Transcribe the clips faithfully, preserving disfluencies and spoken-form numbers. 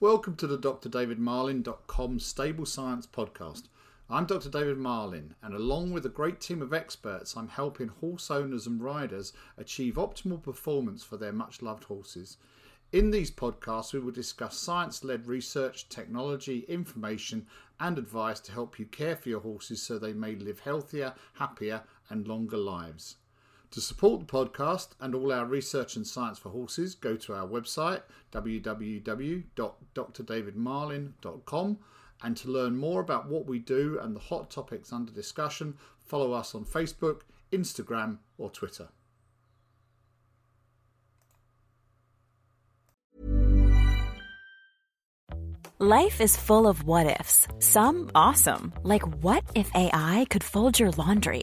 Welcome to the Dr David Marlin dot com Stable Science Podcast. I'm Dr David Marlin, and along with a great team of experts, I'm helping horse owners and riders achieve optimal performance for their much-loved horses. In these podcasts, we will discuss science-led research, technology, information, and advice to help you care for your horses so they may live healthier, happier, and longer lives. To support the podcast and all our research and science for horses, go to our website w w w dot dr david marlin dot com, and to learn more about what we do and the hot topics under discussion, follow us on Facebook, Instagram or Twitter. Life is full of what-ifs, some awesome, like what if A I could fold your laundry?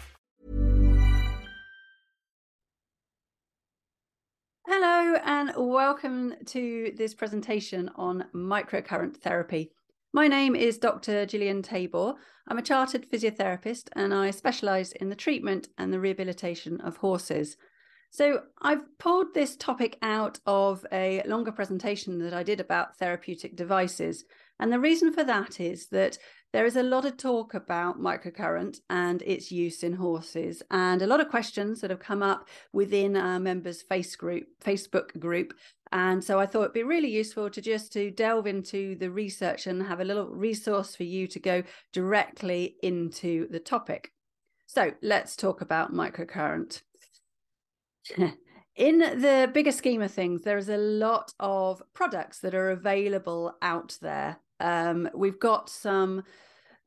Hello and welcome to this presentation on microcurrent therapy. My name is Dr Gillian Tabor. I'm a chartered physiotherapist and I specialise in the treatment and the rehabilitation of horses. So I've pulled this topic out of a longer presentation that I did about therapeutic devices. And the reason for that is that there is a lot of talk about microcurrent and its use in horses, and a lot of questions that have come up within our members' face group, Facebook group. And so I thought it'd be really useful to just to delve into the research and have a little resource for you to go directly into the topic. So let's talk about microcurrent. In the bigger scheme of things, there is a lot of products that are available out there. Um, we've got some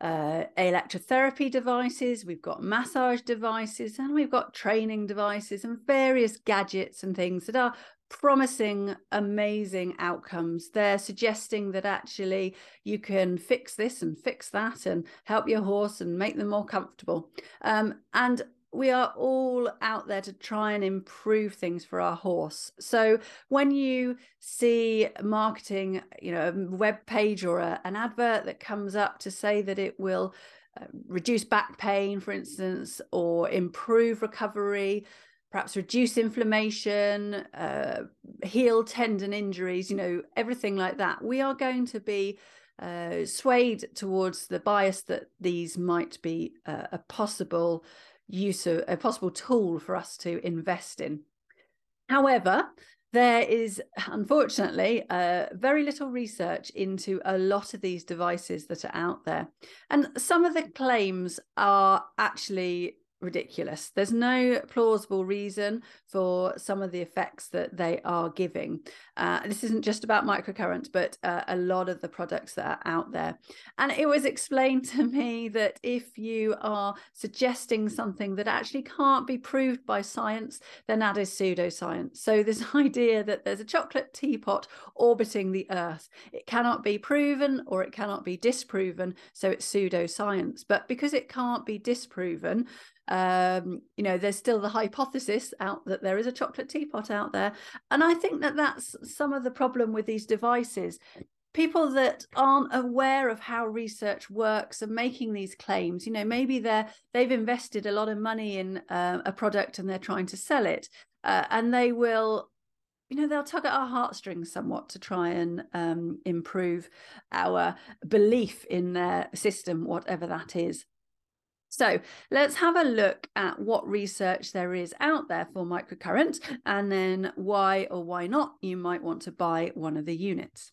uh, electrotherapy devices, we've got massage devices, and we've got training devices and various gadgets and things that are promising amazing outcomes. They're suggesting that actually you can fix this and fix that and help your horse and make them more comfortable. Um, and we are all out there to try and improve things for our horse. So when you see marketing, you know, a web page or a, an advert that comes up to say that it will reduce back pain, for instance, or improve recovery, perhaps reduce inflammation, uh, heal tendon injuries, you know, everything like that, we are going to be uh, swayed towards the bias that these might be uh, a possible use of a possible tool for us to invest in. However, there is unfortunately uh, very little research into a lot of these devices that are out there. And some of the claims are actually ridiculous. There's no plausible reason for some of the effects that they are giving. Uh, this isn't just about microcurrent, but uh, a lot of the products that are out there. And it was explained to me that if you are suggesting something that actually can't be proved by science, then that is pseudoscience. So this idea that there's a chocolate teapot orbiting the Earth, it cannot be proven or it cannot be disproven, so it's pseudoscience. But because it can't be disproven, Um, you know, there's still the hypothesis out that there is a chocolate teapot out there. And I think that that's some of the problem with these devices. people that aren't aware of how research works and making these claims. You know, maybe they're, they've invested a lot of money in uh, a product and they're trying to sell it, uh, and they will, you know, they'll tug at our heartstrings somewhat to try and um, improve our belief in their system, whatever that is. So let's have a look at what research there is out there for microcurrent, and then why or why not you might want to buy one of the units.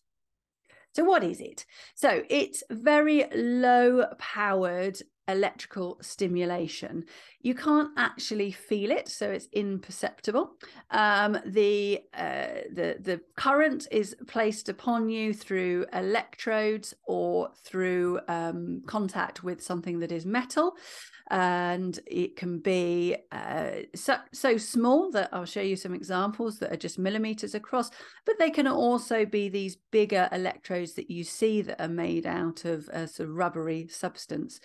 So what is it? So it's very low powered electrical stimulation. You can't actually feel it, so it's imperceptible. Um, the, uh, the, the current is placed upon you through electrodes or through um, contact with something that is metal, and it can be uh, so, so small that I'll show you some examples that are just millimeters across, but they can also be these bigger electrodes that you see that are made out of a sort of rubbery substance.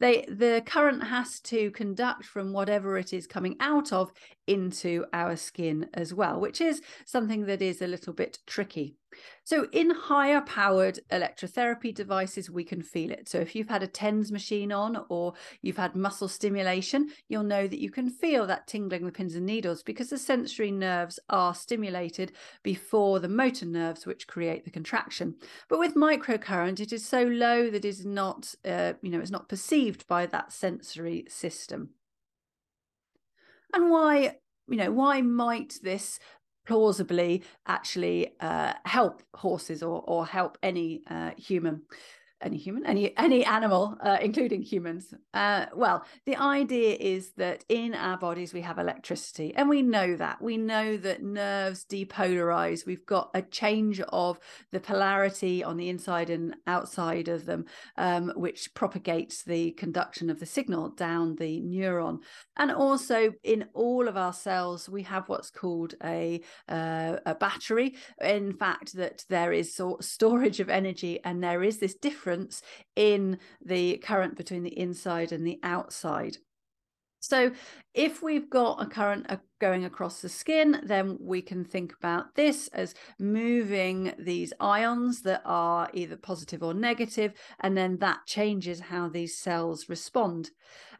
They, the current has to conduct from whatever it is coming out of into our skin as well, which is something that is a little bit tricky. So in higher powered electrotherapy devices, we can feel it. So if you've had a TENS machine on or you've had muscle stimulation, you'll know that you can feel that tingling with pins and needles, because the sensory nerves are stimulated before the motor nerves, which create the contraction. But with microcurrent, it is so low that it's not, uh, you know, it's not perceived by that sensory system. And why, you know, why might this plausibly actually uh, help horses or, or help any uh, human, any human, any any animal, uh, including humans? Uh, well, the idea is that in our bodies we have electricity, and we know that. We know that nerves depolarize. We've got a change of the polarity on the inside and outside of them, um, which propagates the conduction of the signal down the neuron. And also in all of our cells, we have what's called a, uh, a battery. In fact, that there is sort of storage of energy, and there is this difference in the current between the inside and the outside. So if we've got a current going across the skin, then we can think about this as moving these ions that are either positive or negative, and then that changes how these cells respond.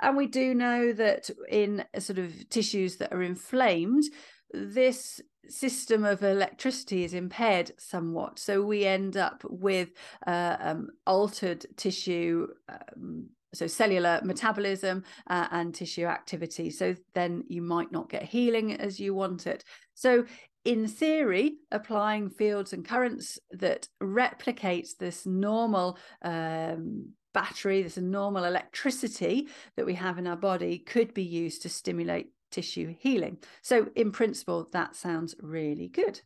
And we do know that in sort of tissues that are inflamed, this system of electricity is impaired somewhat. So we end up with uh, um, altered tissue um, So cellular metabolism uh, and tissue activity. So then you might not get healing as you want it. So in theory, applying fields and currents that replicate this normal um, battery, this normal electricity that we have in our body, could be used to stimulate tissue healing. So in principle, that sounds really good.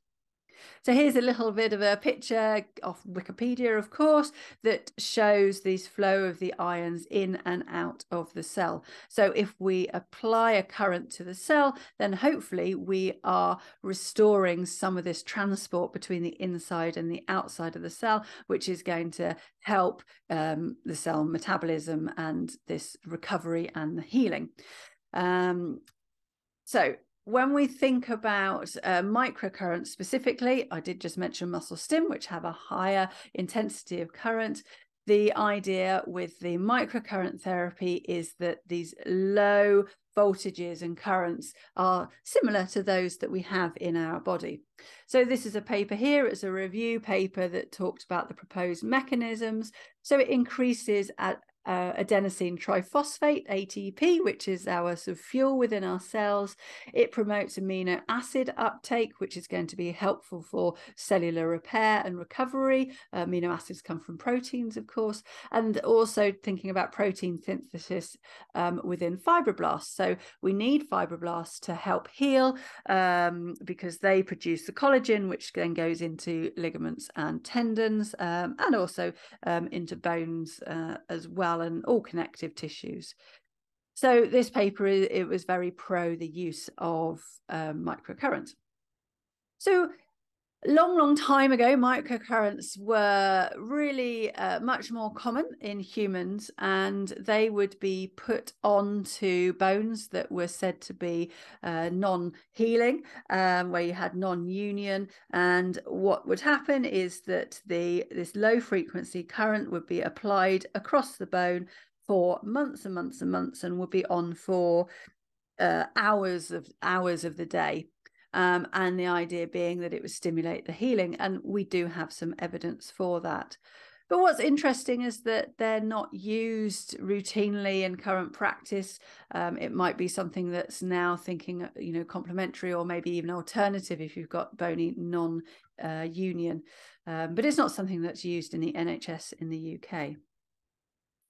So here's a little bit of a picture off Wikipedia, of course, that shows this flow of the ions in and out of the cell. So if we apply a current to the cell, then hopefully we are restoring some of this transport between the inside and the outside of the cell, which is going to help um, the cell metabolism and this recovery and the healing. Um, so when we think about uh, microcurrent specifically, I did just mention muscle stim, which have a higher intensity of current. The idea with the microcurrent therapy is that these low voltages and currents are similar to those that we have in our body. So this is a paper here. It's a review paper that talked about the proposed mechanisms. So it increases at Uh, adenosine triphosphate, A T P, which is our sort of fuel within our cells. It promotes amino acid uptake, which is going to be helpful for cellular repair and recovery. Uh, amino acids come from proteins, of course, and also thinking about protein synthesis um, within fibroblasts. So we need fibroblasts to help heal um, because they produce the collagen, which then goes into ligaments and tendons um, and also um, into bones uh, as well, and all connective tissues. So this paper, it was very pro the use of um, microcurrent. So Long, long time ago, microcurrents were really uh, much more common in humans, and they would be put onto bones that were said to be uh, non-healing, um, where you had non-union. And what would happen is that the this low-frequency current would be applied across the bone for months and months and months, and would be on for uh, hours of hours of the day. Um, and the idea being that it would stimulate the healing. And we do have some evidence for that. But what's interesting is that they're not used routinely in current practice. Um, it might be something that's now thinking, you know, complementary or maybe even alternative if you've got bony non-union. Uh, um, but it's not something that's used in the N H S in the U K.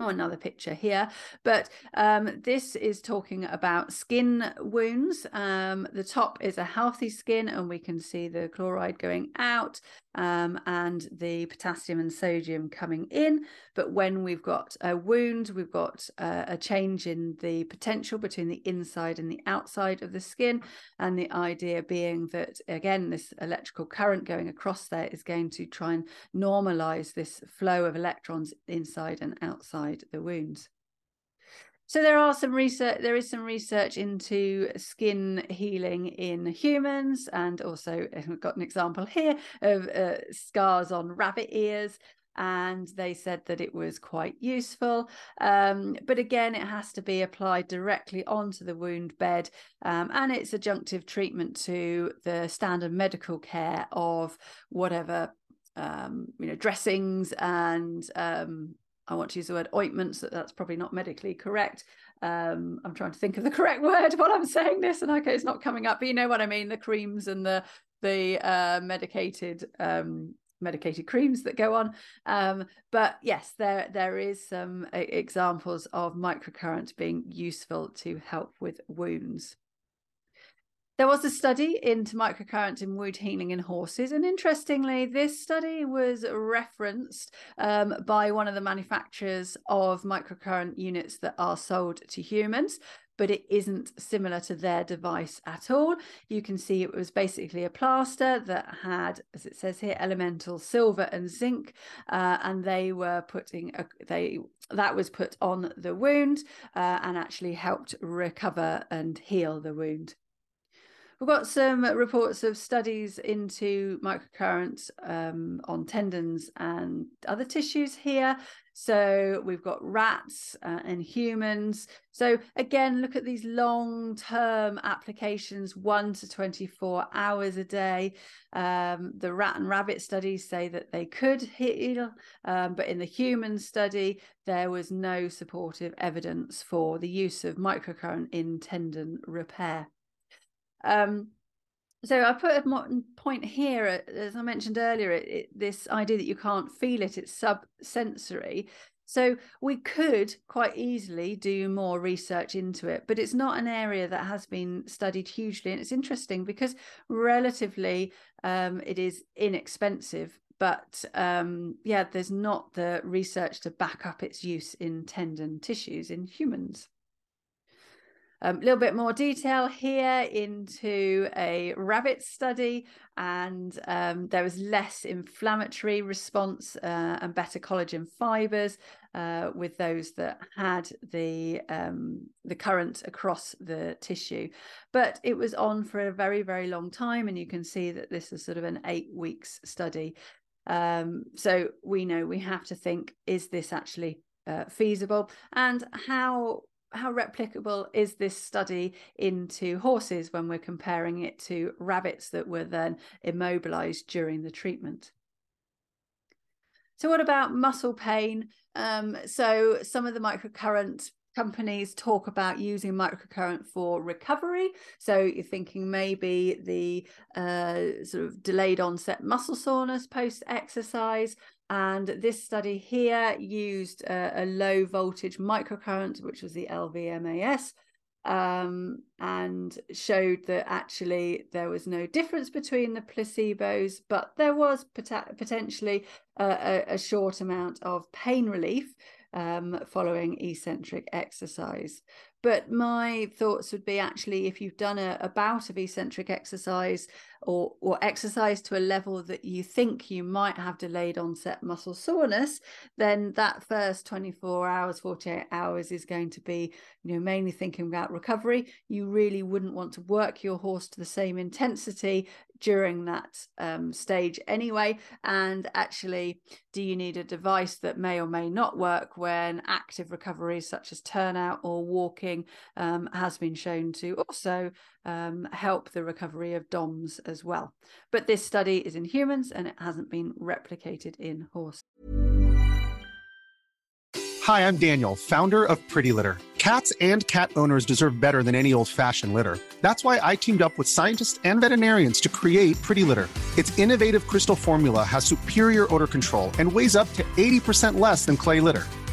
Oh, another picture here, but um, this is talking about skin wounds. Um, the top is a healthy skin, and we can see the chloride going out um, and the potassium and sodium coming in. But when we've got a wound, we've got uh, a change in the potential between the inside and the outside of the skin. And the idea being that, again, this electrical current going across there is going to try and normalize this flow of electrons inside and outside the wounds. So there are some research, there is some research into skin healing in humans, and also we've got an example here of uh, scars on rabbit ears, and they said that it was quite useful. Um, but again, it has to be applied directly onto the wound bed, um, and it's adjunctive treatment to the standard medical care of whatever, um, you know, dressings and um, I want to use the word ointments, that that's probably not medically correct. Um, I'm trying to think of the correct word while I'm saying this, and okay, it's not coming up, but you know what I mean, the creams and the the uh, medicated um, medicated creams that go on. Um, but yes, there there is some examples of microcurrent being useful to help with wounds. There was a study into microcurrent in wound healing in horses, and interestingly, this study was referenced um, by one of the manufacturers of microcurrent units that are sold to humans, but it isn't similar to their device at all. You can see it was basically a plaster that had, as it says here, elemental silver and zinc, uh, and they were putting a, they that was put on the wound uh, and actually helped recover and heal the wound. We've got some reports of studies into microcurrent um, on tendons and other tissues here. So we've got rats uh, and humans. So again, look at these long-term applications, one to twenty-four hours a day. Um, the rat and rabbit studies say that they could heal, um, but in the human study, there was no supportive evidence for the use of microcurrent in tendon repair. Um, so I put a point here, as I mentioned earlier, it, it, this idea that you can't feel it, it's subsensory. So we could quite easily do more research into it, but it's not an area that has been studied hugely. And it's interesting because relatively um, it is inexpensive, but um, yeah, there's not the research to back up its use in tendon tissues in humans. A um, little bit more detail here into a rabbit study, and um, there was less inflammatory response uh, and better collagen fibres uh, with those that had the um, the current across the tissue. But it was on for a very, very long time, and you can see that this is sort of an eight weeks study. Um, so we know we have to think, is this actually uh, feasible, and how... How replicable is this study into horses when we're comparing it to rabbits that were then immobilized during the treatment? So what about muscle pain? Um, so some of the microcurrent companies talk about using microcurrent for recovery. So you're thinking maybe the uh, sort of delayed onset muscle soreness post-exercise. And this study here used a, a low voltage microcurrent, which was the L V M A S, um, and showed that actually there was no difference between the placebos, but there was pot- potentially a, a, a short amount of pain relief um, following eccentric exercise. But my thoughts would be actually if you've done a, a bout of eccentric exercise or, or exercise to a level that you think you might have delayed onset muscle soreness, then that first twenty-four hours, forty-eight hours is going to be, you know, mainly thinking about recovery. You really wouldn't want to work your horse to the same intensity during that um, stage anyway. And actually, do you need a device that may or may not work when active recovery such as turnout or walking um, has been shown to also um, help the recovery of D O Ms as well? But this study is in humans and it hasn't been replicated in horses. Hi, I'm Daniel, founder of Pretty Litter. Cats and cat owners deserve better than any old-fashioned litter. That's why I teamed up with scientists and veterinarians to create Pretty Litter. Its innovative crystal formula has superior odor control and weighs up to eighty percent less than clay litter.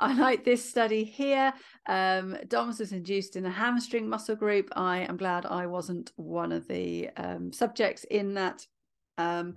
I like this study here. Um, D O M S was induced in the hamstring muscle group. I am glad I wasn't one of the um, subjects in that. Um,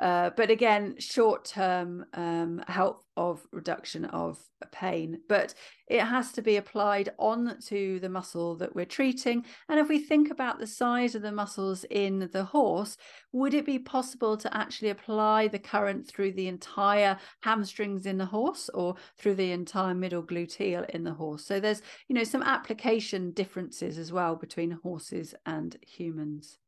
uh, but again, short-term um, help of reduction of pain. But it has to be applied on to the muscle that we're treating. And if we think about the size of the muscles in the horse, would it be possible to actually apply the current through the entire hamstrings in the horse or through the entire middle gluteal in the horse? So there's, you know, some application differences as well between horses and humans.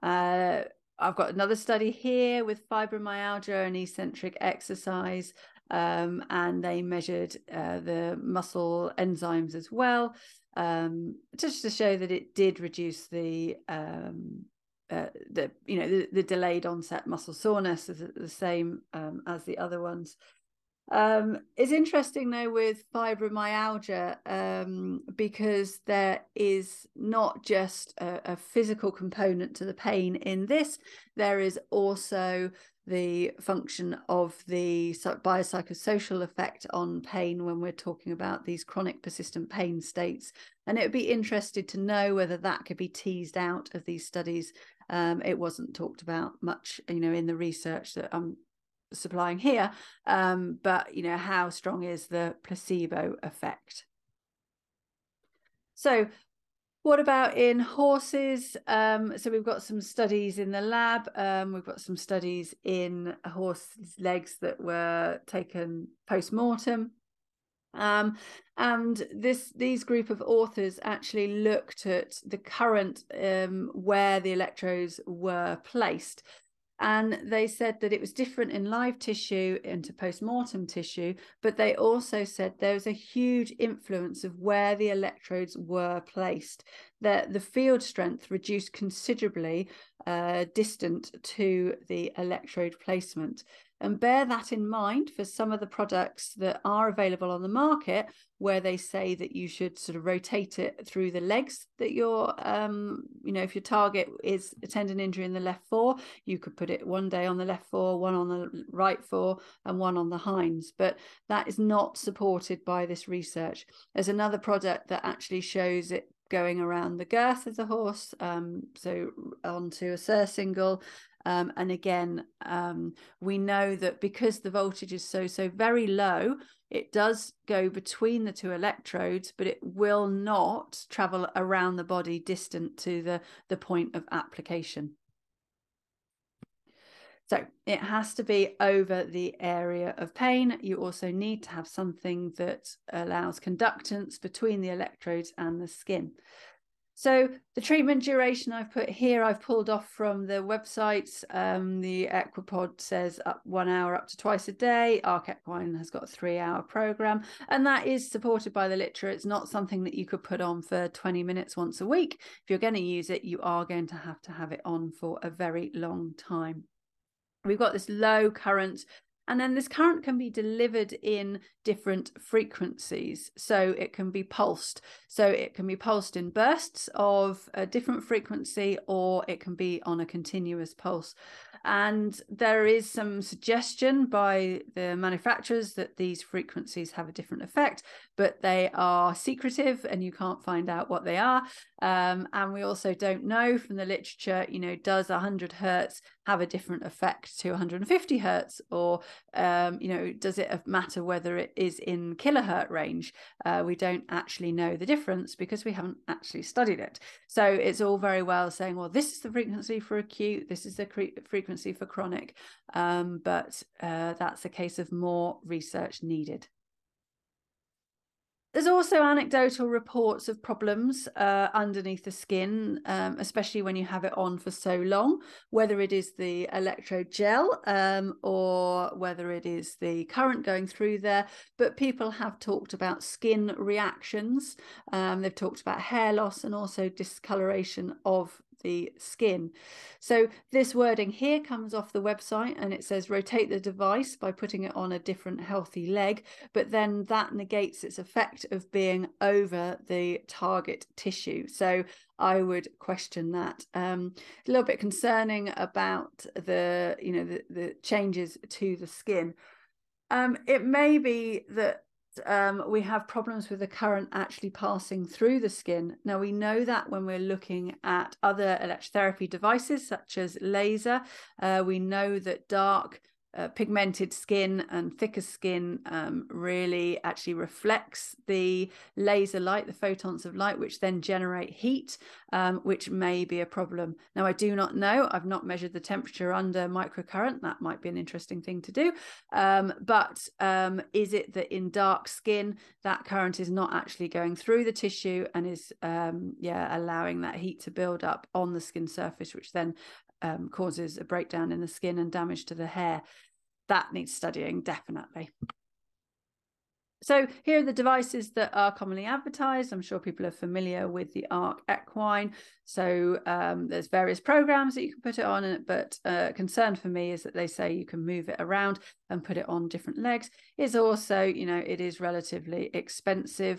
Uh, I've got another study here with fibromyalgia and eccentric exercise, um, and they measured uh, the muscle enzymes as well, um, just to show that it did reduce the, um, uh, the you know, the, the delayed onset muscle soreness is the same um, as the other ones. Um, it's interesting though with fibromyalgia um, because there is not just a, a physical component to the pain in this, there is also the function of the biopsychosocial effect on pain when we're talking about these chronic persistent pain states. And it would be interesting to know whether that could be teased out of these studies. Um, it wasn't talked about much, you know, in the research that I'm supplying here, um, but you know, how strong is the placebo effect? So what about in horses? Um, so we've got some studies in the lab. Um, we've got some studies in horses' legs that were taken post-mortem. Um, and this these group of authors actually looked at the current um, where the electrodes were placed. And they said that it was different in live tissue and to post-mortem tissue, but they also said there was a huge influence of where the electrodes were placed, that the field strength reduced considerably uh, distant to the electrode placement. And bear that in mind for some of the products that are available on the market, where they say that you should sort of rotate it through the legs that your, um, you know, if your target is a tendon injury in the left fore, you could put it one day on the left fore, one on the right fore, and one on the hinds. But that is not supported by this research. There's another product that actually shows it going around the girth of the horse, um, so onto a surcingle. Um, and again, um, we know that because the voltage is so, so very low, it does go between the two electrodes, but it will not travel around the body distant to the, the point of application. So it has to be over the area of pain. You also need to have something that allows conductance between the electrodes and the skin. So the treatment duration I've put here, I've pulled off from the websites. Um, the Equipod says up one hour up to twice a day. ARC Equine has got a three-hour program, and that is supported by the literature. It's not something that you could put on for twenty minutes once a week. If you're going to use it, you are going to have to have it on for a very long time. We've got this low current, and then this current can be delivered in different frequencies. So it can be pulsed. So it can be pulsed in bursts of a different frequency, or it can be on a continuous pulse. And there is some suggestion by the manufacturers that these frequencies have a different effect, but they are secretive and you can't find out what they are. Um, and we also don't know from the literature, you know, does one hundred hertz have a different effect to one hundred fifty hertz? Or, um, you know, does it matter whether it is in kilohertz range? Uh, we don't actually know the difference because we haven't actually studied it. So it's all very well saying, well, this is the frequency for acute, this is the cre- frequency for chronic, um, but uh, that's a case of more research needed. There's also anecdotal reports of problems uh, underneath the skin, um, especially when you have it on for so long, whether it is the electrode gel um, or whether it is the current going through there. But people have talked about skin reactions. Um, they've talked about hair loss and also discoloration of the skin. So this wording here comes off the website, and it says rotate the device by putting it on a different healthy leg, but then that negates its effect of being over the target tissue. So I would question that. Um, a little bit concerning about the, you know, the, the changes to the skin. Um, it may be that Um, we have problems with the current actually passing through the skin. Now, we know that when we're looking at other electrotherapy devices such as laser, uh, we know that dark uh, pigmented skin and thicker skin um, really actually reflects the laser light, the photons of light, which then generate heat, um, which may be a problem. Now, I do not know. I've not measured the temperature under microcurrent. That might be an interesting thing to do. Um, but um, is it that in dark skin, that current is not actually going through the tissue and is um, yeah, allowing that heat to build up on the skin surface, which then Um, causes a breakdown in the skin and damage to the hair? That needs studying, definitely. So here are the devices that are commonly advertised. I'm sure people are familiar with the ARC Equine. So um, there's various programs that you can put it on, but uh, concern for me is that they say you can move it around and put it on different legs. It's also, you know, it is relatively expensive.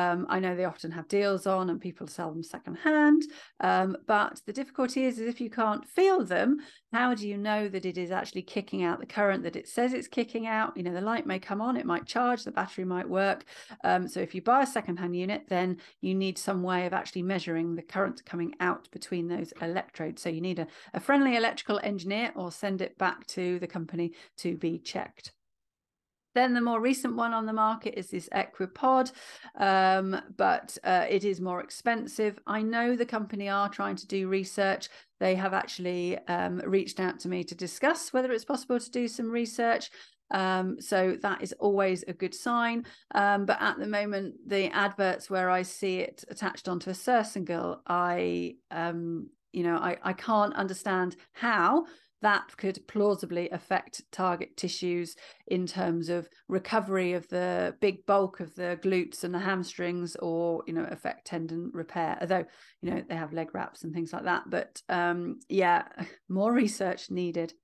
Um, I know they often have deals on and people sell them secondhand, um, but the difficulty is, is if you can't feel them, how do you know that it is actually kicking out the current that it says it's kicking out? You know, the light may come on, it might charge, the battery might work. Um, so if you buy a secondhand unit, then you need some way of actually measuring the current coming out between those electrodes. So you need a, a friendly electrical engineer, or send it back to the company to be checked. Then the more recent one on the market is this Equipod, um, but uh, it is more expensive. I know the company are trying to do research. They have actually um, reached out to me to discuss whether it's possible to do some research. Um, so that is always a good sign. Um, but at the moment, the adverts where I see it attached onto a surcingle, I, um, you know, I, I can't understand how that could plausibly affect target tissues in terms of recovery of the big bulk of the glutes and the hamstrings, or, you know, affect tendon repair. Although, you know, they have leg wraps and things like that. But um, yeah, more research needed.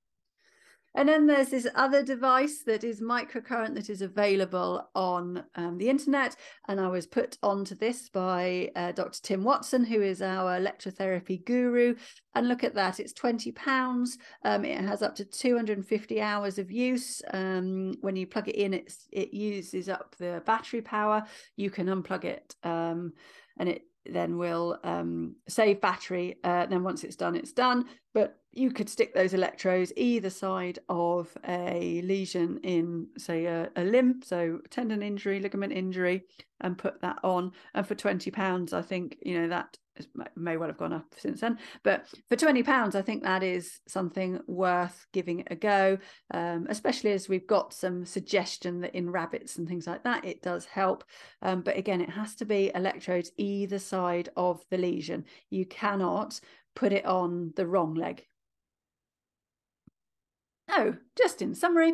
And then there's this other device that is microcurrent that is available on um, the internet. And I was put onto this by uh, Dr Tim Watson, who is our electrotherapy guru. And look at that, it's twenty pounds. Um, it has up to two hundred fifty hours of use. Um, when you plug it in, it's, it uses up the battery power. You can unplug it um, and it then will um, save battery. Uh, then once it's done, it's done. But you could stick those electrodes either side of a lesion in, say, a, a limb, so tendon injury, ligament injury, and put that on. And for twenty pounds, I think, you know, that it may well have gone up since then, but for twenty pounds, I think that is something worth giving a go, um, especially as we've got some suggestion that in rabbits and things like that, it does help. Um, but again, it has to be electrodes either side of the lesion. You cannot put it on the wrong leg. So, just in summary,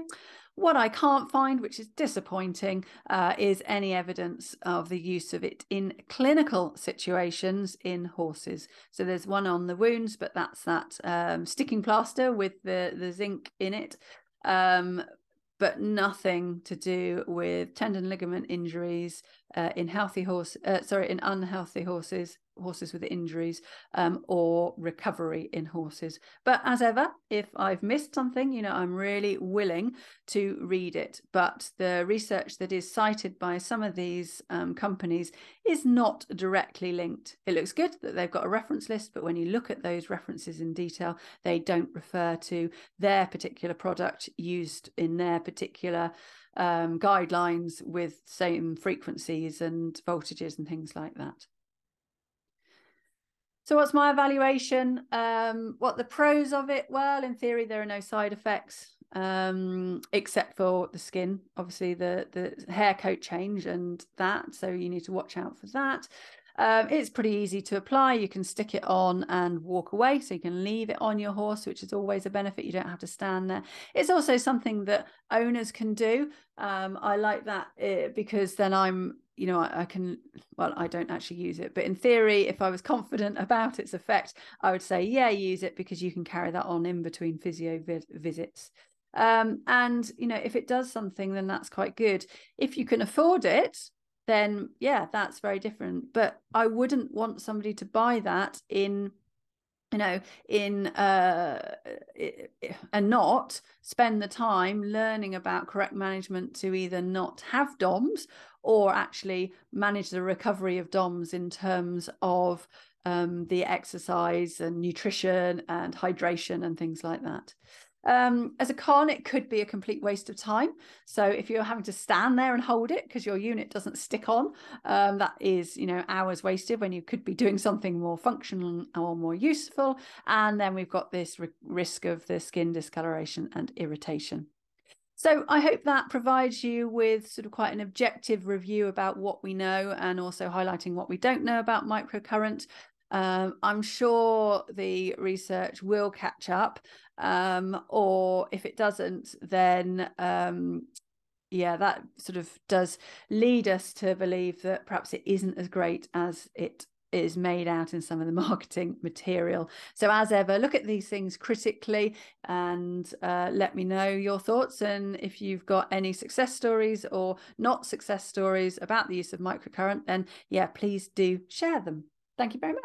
what I can't find, which is disappointing, uh, is any evidence of the use of it in clinical situations in horses. So there's one on the wounds, but that's that um, sticking plaster with the, the zinc in it, um, but nothing to do with tendon ligament injuries uh, in healthy horse, uh, sorry, in unhealthy horses, horses with injuries, um, or recovery in horses. But as ever, if I've missed something, you know, I'm really willing to read it. But the research that is cited by some of these um, companies is not directly linked. It looks good that they've got a reference list, but when you look at those references in detail, they don't refer to their particular product used in their particular um, guidelines with same frequencies and voltages and things like that. So what's my evaluation? Um, what the pros of it? Well, in theory, there are no side effects, um, except for the skin, obviously the, the hair coat change and that. So you need to watch out for that. Um, it's pretty easy to apply. You can stick it on and walk away. So you can leave it on your horse, which is always a benefit. You don't have to stand there. It's also something that owners can do. Um, I like that because then I'm, you know, I, I can, well, I don't actually use it, but in theory, if I was confident about its effect, I would say, yeah, use it, because you can carry that on in between physio vi- visits. Um, and, you know, if it does something, then that's quite good. If you can afford it, then yeah, that's very different. But I wouldn't want somebody to buy that in, you know, in uh, it, it, and not spend the time learning about correct management to either not have D O M S or actually manage the recovery of D O M S in terms of um, the exercise and nutrition and hydration and things like that. Um, as a con, it could be a complete waste of time. So if you're having to stand there and hold it because your unit doesn't stick on, um, that is, you know, hours wasted when you could be doing something more functional or more useful. And then we've got this re- risk of the skin discoloration and irritation. So I hope that provides you with sort of quite an objective review about what we know and also highlighting what we don't know about microcurrent. Um, I'm sure the research will catch up, um, or if it doesn't, then um, yeah, that sort of does lead us to believe that perhaps it isn't as great as it is made out in some of the marketing material. So as ever, look at these things critically and uh, let me know your thoughts, and if you've got any success stories or not success stories about the use of microcurrent, then yeah, please do share them. Thank you very much.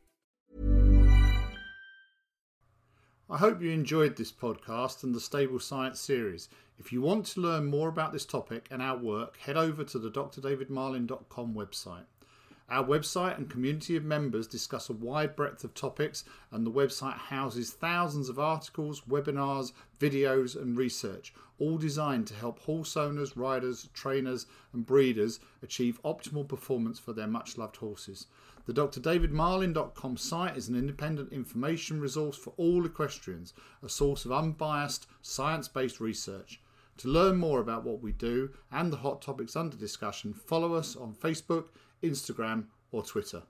I hope you enjoyed this podcast and the Stable Science series. If you want to learn more about this topic and our work, head over to the Dr David Marlin dot com website. Our website and community of members discuss a wide breadth of topics, and the website houses thousands of articles, webinars, videos and research, all designed to help horse owners, riders, trainers and breeders achieve optimal performance for their much-loved horses. The Dr David Marlin dot com site is an independent information resource for all equestrians, a source of unbiased, science-based research. To learn more about what we do and the hot topics under discussion, follow us on Facebook, Instagram or Twitter.